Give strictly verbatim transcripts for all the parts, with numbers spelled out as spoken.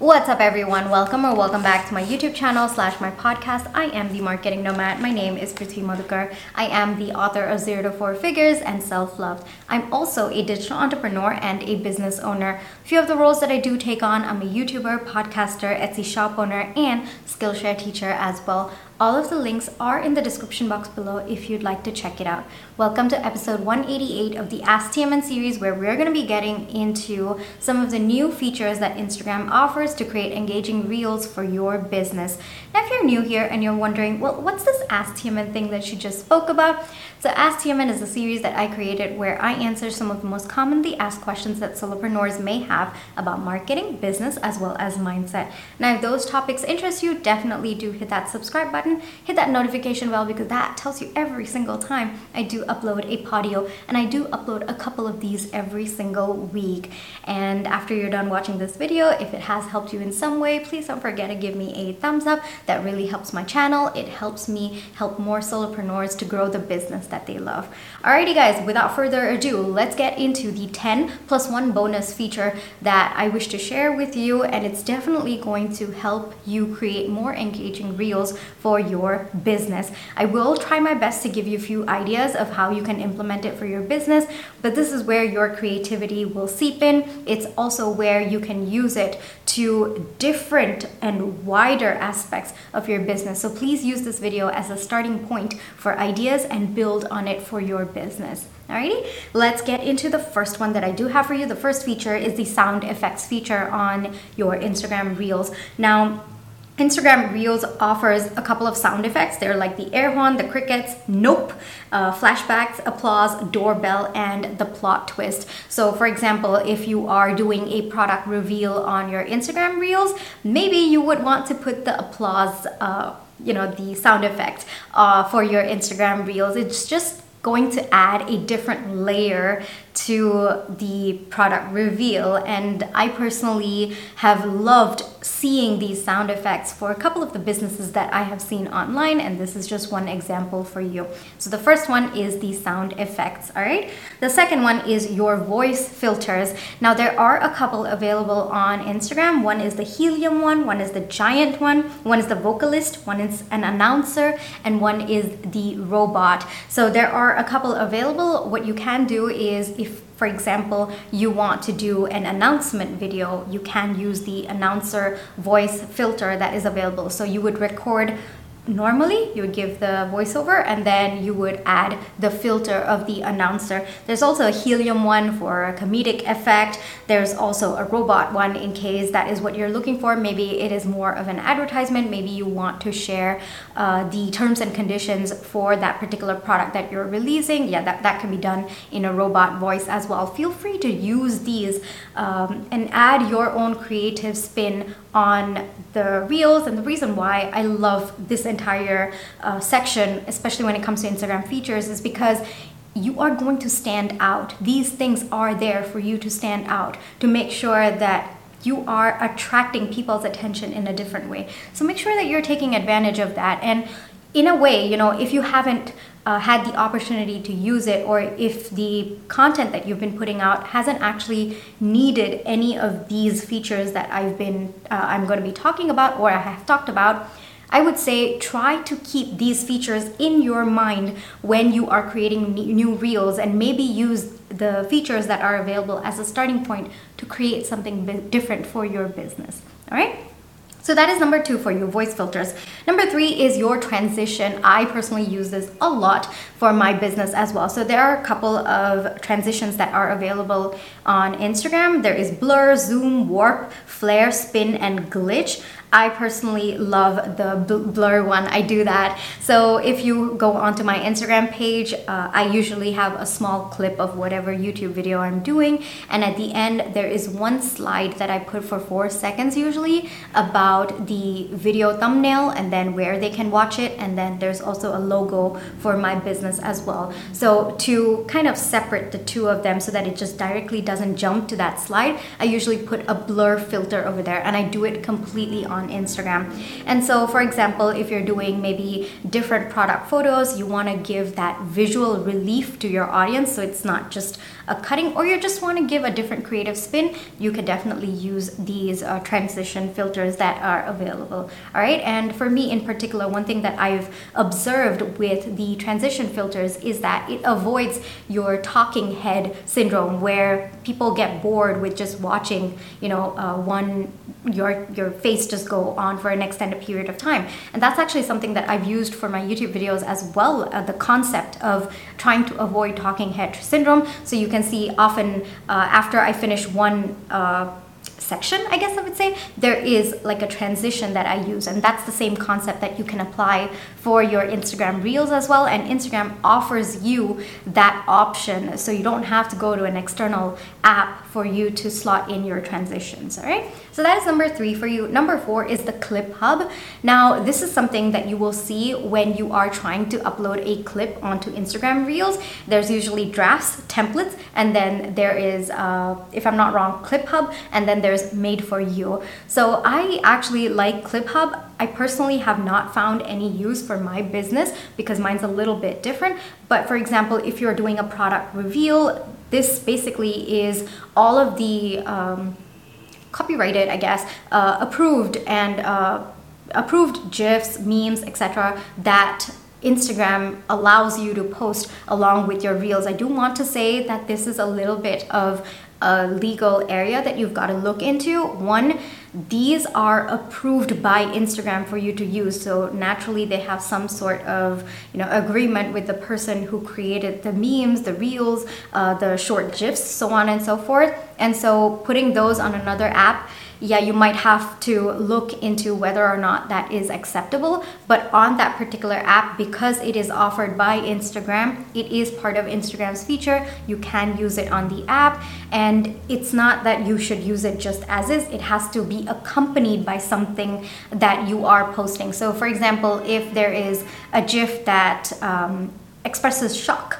What's up everyone, welcome or welcome back to my YouTube channel slash my podcast. I am The Marketing Nomad. My name is Prithvi Madhukar. I am the author of Zero to Four Figures and Self-Loved. I'm also a digital entrepreneur and a business owner. A few of the roles that I do take on, I'm a YouTuber, podcaster, Etsy shop owner, and Skillshare teacher as well. All of the links are in the description box below if you'd like to check it out. Welcome to episode one eighty-eight of the Ask T M N series, where we're gonna be getting into some of the new features that Instagram offers to create engaging reels for your business. Now, if you're new here and you're wondering, well, what's this Ask T M N thing that she just spoke about? So Ask T M N is a series that I created where I answer some of the most commonly asked questions that solopreneurs may have about marketing, business, as well as mindset. Now, if those topics interest you, definitely do hit that subscribe button, hit that notification bell, because that tells you every single time I do upload a podio, and I do upload a couple of these every single week. And after you're done watching this video, if it has helped you in some way, please don't forget to give me a thumbs up. That really helps my channel. It helps me help more solopreneurs to grow the business that they love. Alrighty guys, without further ado, let's get into the ten plus one bonus feature that I wish to share with you, and it's definitely going to help you create more engaging reels for your business. I will try my best to give you a few ideas of how you can implement it for your business, but this is where your creativity will seep in. It's also where you can use it to different and wider aspects of your business. So please use this video as a starting point for ideas and build on it for your business. Alrighty, let's get into the first one that I do have for you. The first feature is the sound effects feature on your Instagram Reels. Now, Instagram Reels offers a couple of sound effects. They're like the air horn, the crickets, nope, uh, flashbacks, applause, doorbell, and the plot twist. So for example, if you are doing a product reveal on your Instagram Reels, maybe you would want to put the applause, uh, you know, the sound effect uh, for your Instagram Reels. It's just going to add a different layer to the product reveal, and I personally have loved seeing these sound effects for a couple of the businesses that I have seen online, and this is just one example for you. So the first one is the sound effects. All right, the second one is your voice filters. Now, there are a couple available on Instagram. One is the helium one, one is the giant one, one is the vocalist, one is an announcer, and one is the robot. So there are a couple available. What you can do is, if for example, you want to do an announcement video, you can use the announcer voice filter that is available. So you would record normally, you would give the voiceover, and then you would add the filter of the announcer. There's also a helium one for a comedic effect. There's also a robot one in case that is what you're looking for. Maybe it is more of an advertisement. Maybe you want to share uh, the terms and conditions for that particular product that you're releasing. Yeah, that, that can be done in a robot voice as well. Feel free to use these um, and add your own creative spin on the reels. And the reason why I love this entire uh, section, especially when it comes to Instagram features, is because you are going to stand out. These things are there for you to stand out, to make sure that you are attracting people's attention in a different way. So make sure that you're taking advantage of that. And in a way, you know, if you haven't Uh, had the opportunity to use it, or if the content that you've been putting out hasn't actually needed any of these features that I've been uh, I'm going to be talking about, or I have talked about, I would say try to keep these features in your mind when you are creating new reels, and maybe use the features that are available as a starting point to create something different for your business. All right? So that is number two for your voice filters. Number three is your transition. I personally use this a lot for my business as well. So there are a couple of transitions that are available on Instagram. There is blur, zoom, warp, flare, spin, and glitch. I personally love the bl- blur one. I do that. So if you go onto my Instagram page, uh, I usually have a small clip of whatever YouTube video I'm doing. And at the end, there is one slide that I put for four seconds usually about about the video thumbnail and then where they can watch it, and then there's also a logo for my business as well. So to kind of separate the two of them so that it just directly doesn't jump to that slide, I usually put a blur filter over there, and I do it completely on Instagram. And so for example, if you're doing maybe different product photos, you want to give that visual relief to your audience so it's not just a cutting, or you just want to give a different creative spin, you can definitely use these uh, transition filters that are available. All right, and for me in particular, one thing that I've observed with the transition filters is that it avoids your talking head syndrome, where people get bored with just watching, you know, uh, one your your face just go on for an extended period of time. And that's actually something that I've used for my YouTube videos as well, uh, the concept of trying to avoid talking head syndrome. So you can see often uh, after I finish one uh, section, I guess I would say, there is like a transition that I use, and that's the same concept that you can apply for your Instagram Reels as well. And Instagram offers you that option, so you don't have to go to an external app for you to slot in your transitions. All right, so that is number three for you. Number four is the Clip Hub. Now, this is something that you will see when you are trying to upload a clip onto Instagram Reels. There's usually drafts, templates, and then there is, uh, if I'm not wrong, Clip Hub, and then there's Made For You. So I actually like Clip Hub. I personally have not found any use for my business because mine's a little bit different. But for example, if you're doing a product reveal, this basically is all of the um, copyrighted, I guess, uh, approved and uh, approved GIFs, memes, et cetera that Instagram allows you to post along with your reels. I do want to say that this is a little bit of a legal area that you've got to look into. One, these are approved by Instagram for you to use, so naturally they have some sort of, you know, agreement with the person who created the memes, the reels, uh, the short GIFs, so on and so forth. And so putting those on another app, yeah, you might have to look into whether or not that is acceptable. But on that particular app, because it is offered by Instagram, it is part of Instagram's feature. You can use it on the app, and it's not that you should use it just as is. It has to be accompanied by something that you are posting. So for example, if there is a GIF that um, expresses shock,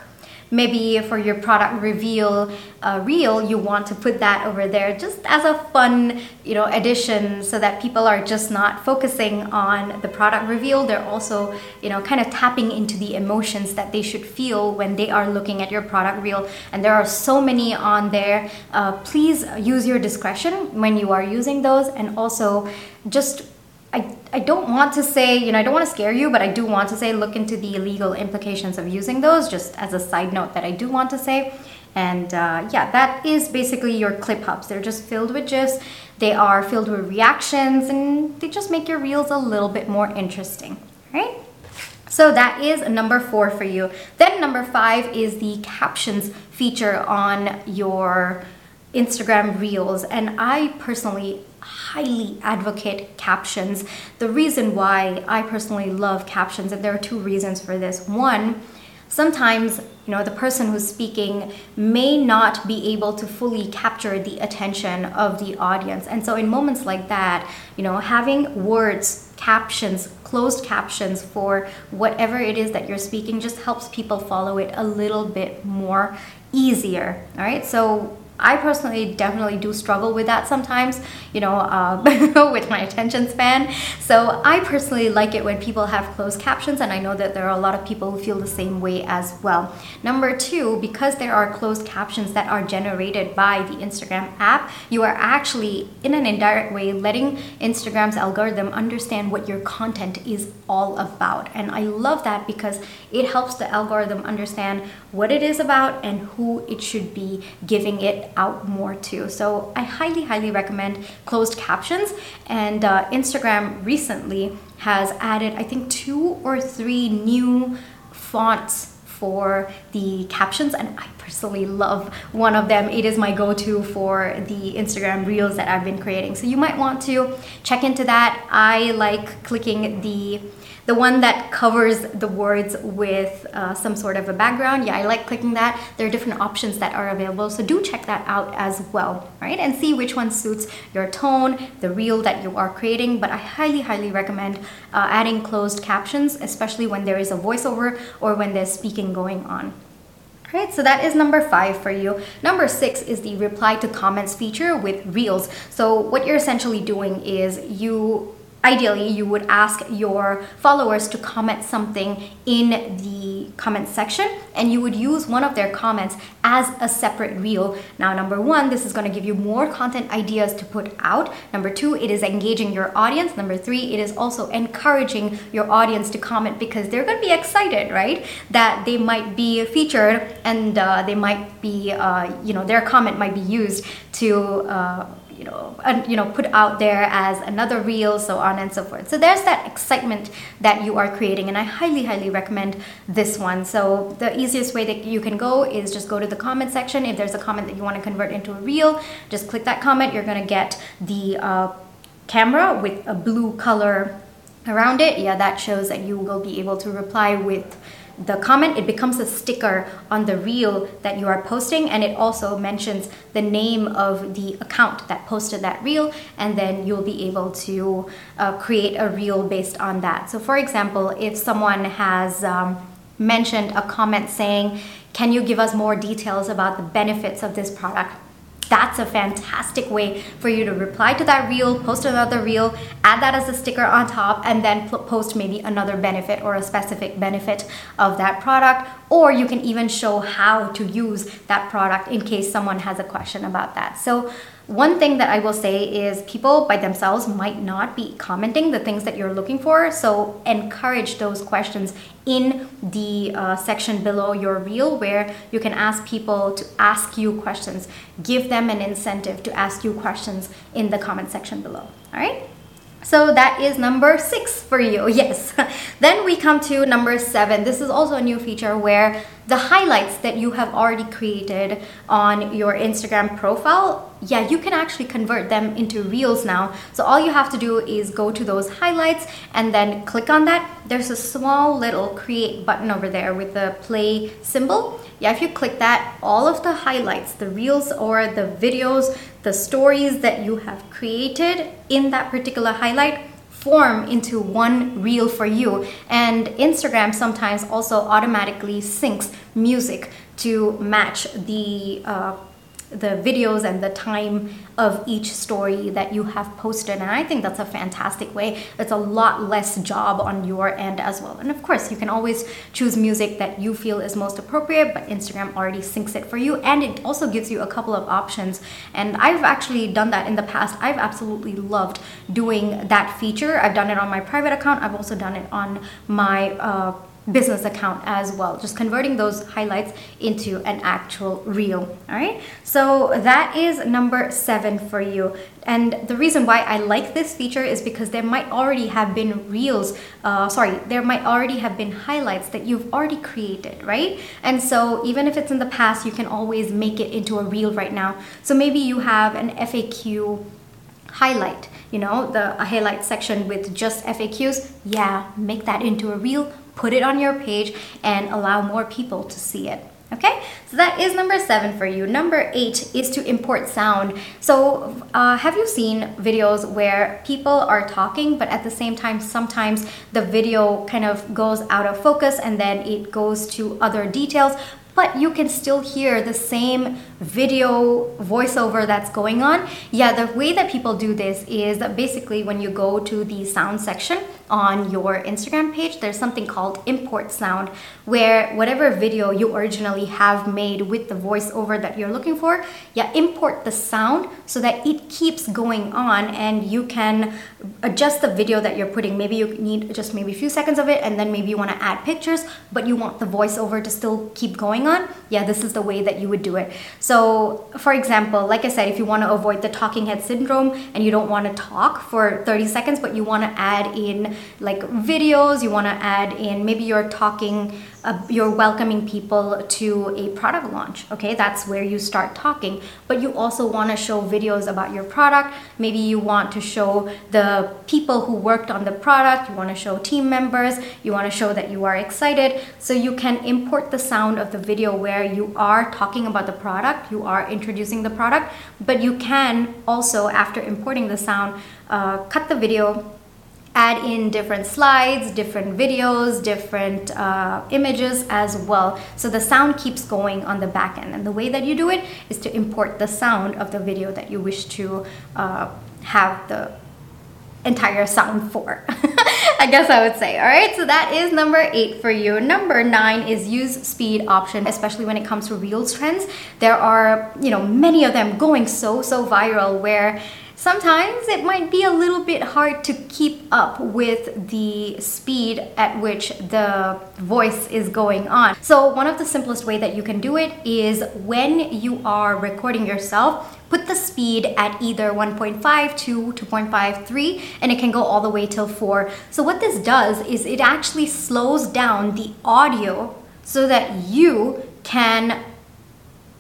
maybe for your product reveal uh, reel, you want to put that over there just as a fun, you know, addition, so that people are just not focusing on the product reveal. They're also, you know, kind of tapping into the emotions that they should feel when they are looking at your product reel. And there are so many on there. Uh, please use your discretion when you are using those. And also just, I, I don't want to say, you know, I don't want to scare you, but I do want to say look into the legal implications of using those, just as a side note that I do want to say. And uh, yeah, that is basically your Clip Hubs. They're just filled with GIFs, they are filled with reactions, and they just make your reels a little bit more interesting, right? So that is number four for you. Then number five is the captions feature on your Instagram Reels, and I personally highly advocate captions. The reason why I personally love captions, and there are two reasons for this. One, sometimes, you know, the person who's speaking may not be able to fully capture the attention of the audience. And so in moments like that, you know, having words, captions, closed captions for whatever it is that you're speaking just helps people follow it a little bit more easier. All right, so I personally definitely do struggle with that sometimes, you know, uh, with my attention span. So I personally like it when people have closed captions, and I know that there are a lot of people who feel the same way as well. Number two, because there are closed captions that are generated by the Instagram app, you are actually, in an indirect way, letting Instagram's algorithm understand what your content is all about. And I love that because it helps the algorithm understand what it is about and who it should be giving it out more too. So I highly, highly recommend closed captions. And uh, Instagram recently has added, I think, two or three new fonts for the captions, and I personally love one of them. It is my go-to for the Instagram Reels that I've been creating. So you might want to check into that. I like clicking the The one that covers the words with uh, some sort of a background. Yeah, I like clicking that. There are different options that are available, so do check that out as well, right? And see which one suits your tone, the reel that you are creating. But I highly, highly recommend uh, adding closed captions, especially when there is a voiceover or when there's speaking going on. Right, so that is number five for you. Number six is the reply to comments feature with Reels. So what you're essentially doing is you Ideally, you would ask your followers to comment something in the comment section, and you would use one of their comments as a separate reel. Now, number one, this is going to give you more content ideas to put out. Number two, it is engaging your audience. Number three, it is also encouraging your audience to comment, because they're going to be excited, right? That they might be featured, and uh, they might be, uh, you know, their comment might be used to uh, You know, and, you know, put out there as another reel, so on and so forth. So there's that excitement that you are creating, and I highly, highly recommend this one. So the easiest way that you can go is just go to the comment section. If there's a comment that you want to convert into a reel, just click that comment. You're going to get the uh, camera with a blue color around it. Yeah, that shows that you will be able to reply with the comment. It becomes a sticker on the reel that you are posting, and it also mentions the name of the account that posted that reel, and then you'll be able to uh, create a reel based on that. So for example, if someone has um, mentioned a comment saying, "Can you give us more details about the benefits of this product?" That's a fantastic way for you to reply to that reel, post another reel, add that as a sticker on top, and then post maybe another benefit or a specific benefit of that product. Or you can even show how to use that product in case someone has a question about that. So one thing that I will say is people by themselves might not be commenting the things that you're looking for. So encourage those questions in the uh, section below your reel, where you can ask people to ask you questions. Give them an incentive to ask you questions in the comment section below. All right. So that is number six for you. Yes. Then we come to number seven. This is also a new feature where the highlights that you have already created on your Instagram profile, yeah, you can actually convert them into reels now. So all you have to do is go to those highlights and then click on that. There's a small little create button over there with the play symbol. Yeah, if you click that, all of the highlights, the reels or the videos, the stories that you have created in that particular highlight form into one reel for you. And Instagram sometimes also automatically syncs music to match the uh, the videos and the time of each story that you have posted. And I think that's a fantastic way. It's a lot less job on your end as well. And of course, you can always choose music that you feel is most appropriate, but Instagram already syncs it for you. And it also gives you a couple of options. And I've actually done that in the past. I've absolutely loved doing that feature. I've done it on my private account. I've also done it on my uh, business account as well, just converting those highlights into an actual reel. All right, so that is number seven for you. And the reason why I like this feature is because there might already have been reels, uh, sorry, there might already have been highlights that you've already created, right? And so even if it's in the past, you can always make it into a reel right now. So maybe you have an F A Q highlight, you know, the highlight section with just F A Qs. Yeah, make that into a reel. Put it on your page and allow more people to see it. Okay, so that is number seven for you. Number eight is to import sound. So uh, have you seen videos where people are talking, but at the same time, sometimes the video kind of goes out of focus and then it goes to other details, but you can still hear the same video voiceover that's going on? Yeah, the way that people do this is basically when you go to the sound section on your Instagram page, there's something called import sound, where whatever video you originally have made with the voiceover that you're looking for, yeah, import the sound so that it keeps going on and you can adjust the video that you're putting. Maybe you need just maybe a few seconds of it, and then maybe you want to add pictures, but you want the voiceover to still keep going on. Yeah, this is the way that you would do it. So for example, like I said, if you want to avoid the talking head syndrome and you don't want to talk for thirty seconds, but you want to add in like videos, you want to add in, maybe you're talking, uh, you're welcoming people to a product launch, okay? That's where you start talking. But you also want to show videos about your product. Maybe you want to show the people who worked on the product, you want to show team members, you want to show that you are excited. So you can import the sound of the video where you are talking about the product, you are introducing the product, but you can also, after importing the sound, uh, cut the video, add in different slides, different videos, different uh, images as well. So the sound keeps going on the back end. And the way that you do it is to import the sound of the video that you wish to uh, have the entire sound for. I guess I would say. All right, so that is number eight for you. Number nine is use speed option, especially when it comes to Reels trends. There are, you know, many of them going so, so viral where sometimes it might be a little bit hard to keep up with the speed at which the voice is going on. So one of the simplest way that you can do it is when you are recording yourself, put the speed at either one point five, two, two point five, three, and it can go all the way till four. So what this does is it actually slows down the audio so that you can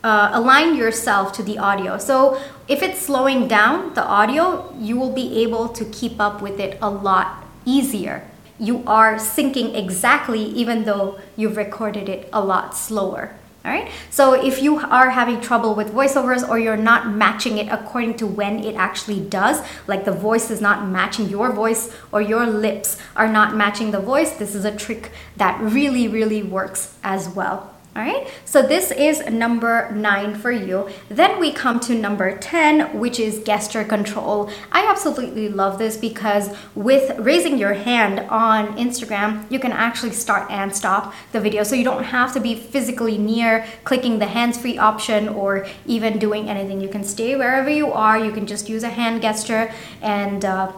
uh, align yourself to the audio. So if it's slowing down the audio, you will be able to keep up with it a lot easier. You are syncing exactly, even though you've recorded it a lot slower. All right, so if you are having trouble with voiceovers or you're not matching it according to when it actually does, like the voice is not matching your voice or your lips are not matching the voice, this is a trick that really, really works as well. All right, so this is number nine for you. Then we come to number ten, which is gesture control. I absolutely love this because with raising your hand on Instagram, you can actually start and stop the video. So you don't have to be physically near clicking the hands-free option or even doing anything. You can stay wherever you are. You can just use a hand gesture and uh,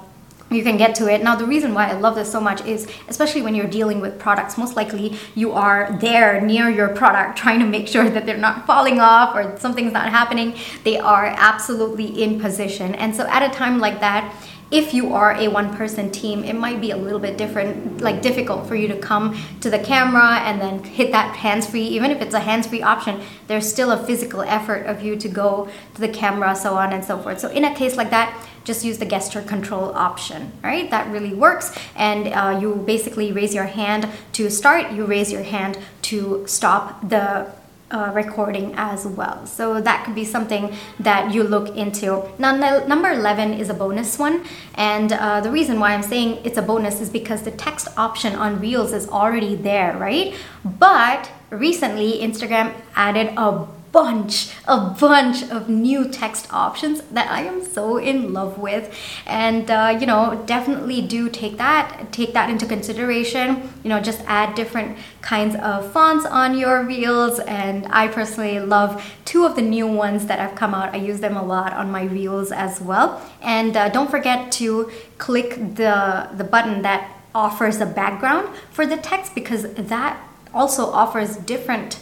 you can get to it. Now, the reason why I love this so much is, especially when you're dealing with products, most likely you are there near your product trying to make sure that they're not falling off or something's not happening. They are absolutely in position. And so at a time like that, if you are a one-person team, it might be a little bit different, like difficult for you to come to the camera and then hit that hands-free. Even if it's a hands-free option, there's still a physical effort of you to go to the camera, so on and so forth. So in a case like that, just use the gesture control option, right? That really works. And uh, you basically raise your hand to start, you raise your hand to stop the Uh, recording as well. So that could be something that you look into. Now, number eleven is a bonus one, and uh, the reason why I'm saying it's a bonus is because the text option on Reels is already there, right? But recently Instagram added a bunch, a bunch of new text options that I am so in love with. And, uh, you know, definitely do take that, take that into consideration, you know, just add different kinds of fonts on your Reels. And I personally love two of the new ones that have come out. I use them a lot on my Reels as well. And uh, don't forget to click the, the button that offers a background for the text, because that also offers different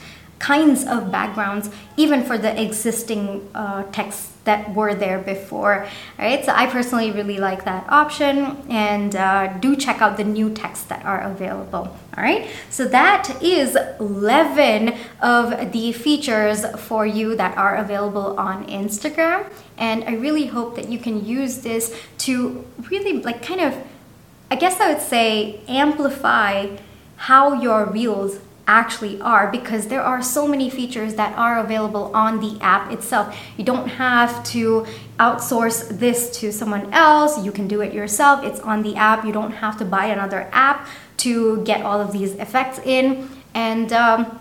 kinds of backgrounds even for the existing uh, texts that were there before. All right, so I personally really like that option, and uh, do check out the new texts that are available. All right, so that is eleven of the features for you that are available on Instagram, and I really hope that you can use this to really, like, kind of, I guess I would say, amplify how your Reels actually are, because there are so many features that are available on the app itself. You don't have to outsource this to someone else. You can do it yourself. It's on the app. You don't have to buy another app to get all of these effects in. And um,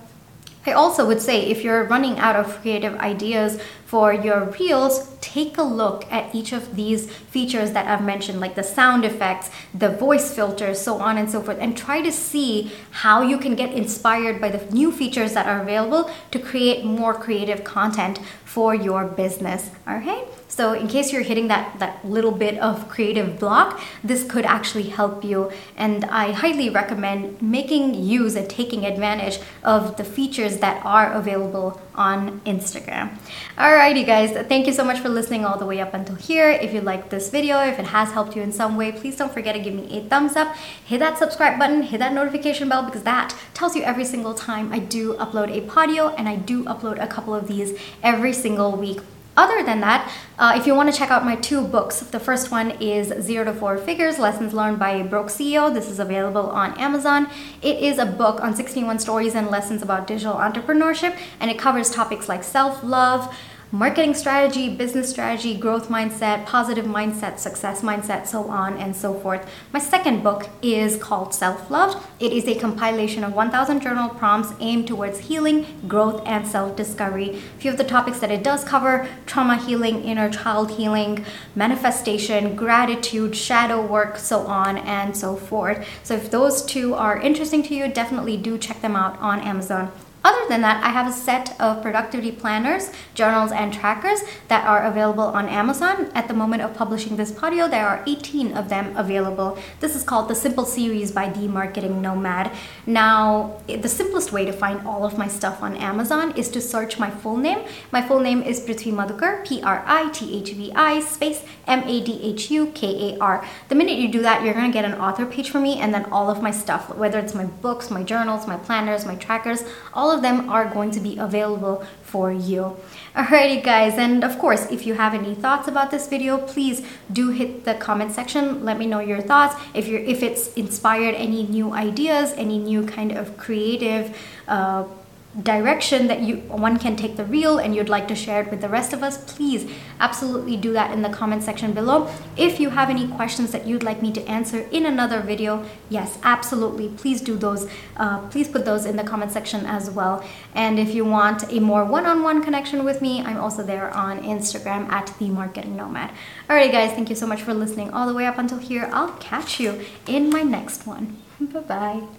I also would say, if you're running out of creative ideas for your Reels, take a look at each of these features that I've mentioned, like the sound effects, the voice filters, so on and so forth, and try to see how you can get inspired by the new features that are available to create more creative content for your business. All right, so in case you're hitting that, that little bit of creative block, this could actually help you. And I highly recommend making use and taking advantage of the features that are available on Instagram. All right, you guys, thank you so much for listening all the way up until here. If you liked this video, if it has helped you in some way, please don't forget to give me a thumbs up, hit that subscribe button, hit that notification bell, because that tells you every single time I do upload a podio, and I do upload a couple of these every single week. Other than that, uh, if you want to check out my two books, the first one is Zero to Four Figures, Lessons Learned by a Broke C E O. This is available on Amazon. It is a book on sixty-one stories and lessons about digital entrepreneurship, and it covers topics like self-love, marketing strategy, business strategy, growth mindset, positive mindset, success mindset, so on and so forth. My second book is called Self-Loved. It is a compilation of one thousand journal prompts aimed towards healing, growth, and self-discovery. A few of the topics that it does cover: trauma healing, inner child healing, manifestation, gratitude, shadow work, so on and so forth. So if those two are interesting to you, definitely do check them out on Amazon. Other than that, I have a set of productivity planners, journals, and trackers that are available on Amazon. At the moment of publishing this podio, there are eighteen of them available. This is called The Simple Series by The Marketing Nomad. Now, the simplest way to find all of my stuff on Amazon is to search my full name. My full name is Prithvi Madhukar, P R I T H V I space M A D H U K A R. The minute you do that, you're going to get an author page for me, and then all of my stuff, whether it's my books, my journals, my planners, my trackers, all All of them are going to be available for you. Alrighty, guys, and of course, if you have any thoughts about this video, please do hit the comment section. Let me know your thoughts. If you're if it's inspired any new ideas, any new kind of creative uh, direction that you one can take the reel, and you'd like to share it with the rest of us, please absolutely do that in the comment section below. If you have any questions that you'd like me to answer in another video, yes, absolutely, please do those uh, please put those in the comment section as well. And if you want a more one-on-one connection with me, I'm also there on Instagram at The Marketing Nomad. Alright, guys, thank you so much for listening all the way up until here. I'll catch you in my next one. Bye bye.